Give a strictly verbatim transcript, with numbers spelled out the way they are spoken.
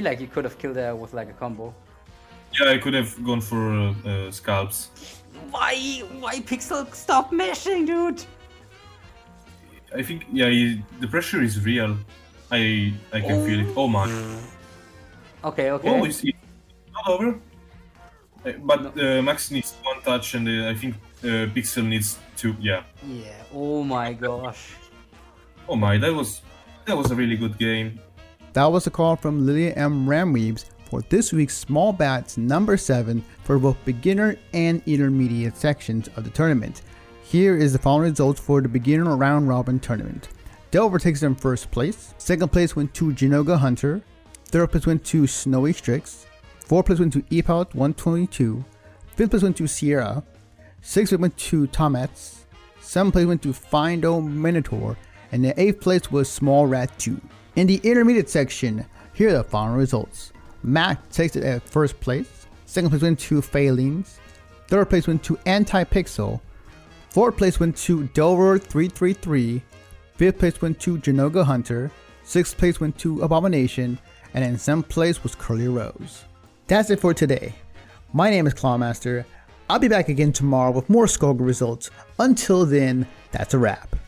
feel like you could have killed her with like a combo. Yeah, I could have gone for uh, uh, scalps. Why? Why Pixel? Stop meshing, dude! I think, yeah, he, the pressure is real. I I can oh. feel it. Oh my. Okay, okay. Oh, it's not over. Uh, but no. uh, Max needs one touch, and uh, I think uh, Pixel needs two. Yeah. Yeah. Oh my gosh. Oh my, that was that was a really good game. That was a call from Lillian M. Ramweebs for this week's Small Bats number seven for both beginner and intermediate sections of the tournament. Here is the following results for the beginner round robin tournament. Delver takes them first place, second place went to Jinoga Hunter, third place went to Snowy Strix, fourth place went to E-Pilot one twenty-two, fifth place went to Sierra, sixth place went to Tomats, seventh place went to Findo Minotaur, and the eighth place was Small Rat two. In the intermediate section, here are the final results. Matt takes it at first place, second place went to Phalines, third place went to AntiPixel, fourth place went to Dover three three three, fifth place went to Jinoga Hunter, sixth place went to Abomination, and in seventh place was Curly Rose. That's it for today. My name is Clawmaster. I'll be back again tomorrow with more skullgrave results. Until then, that's a wrap.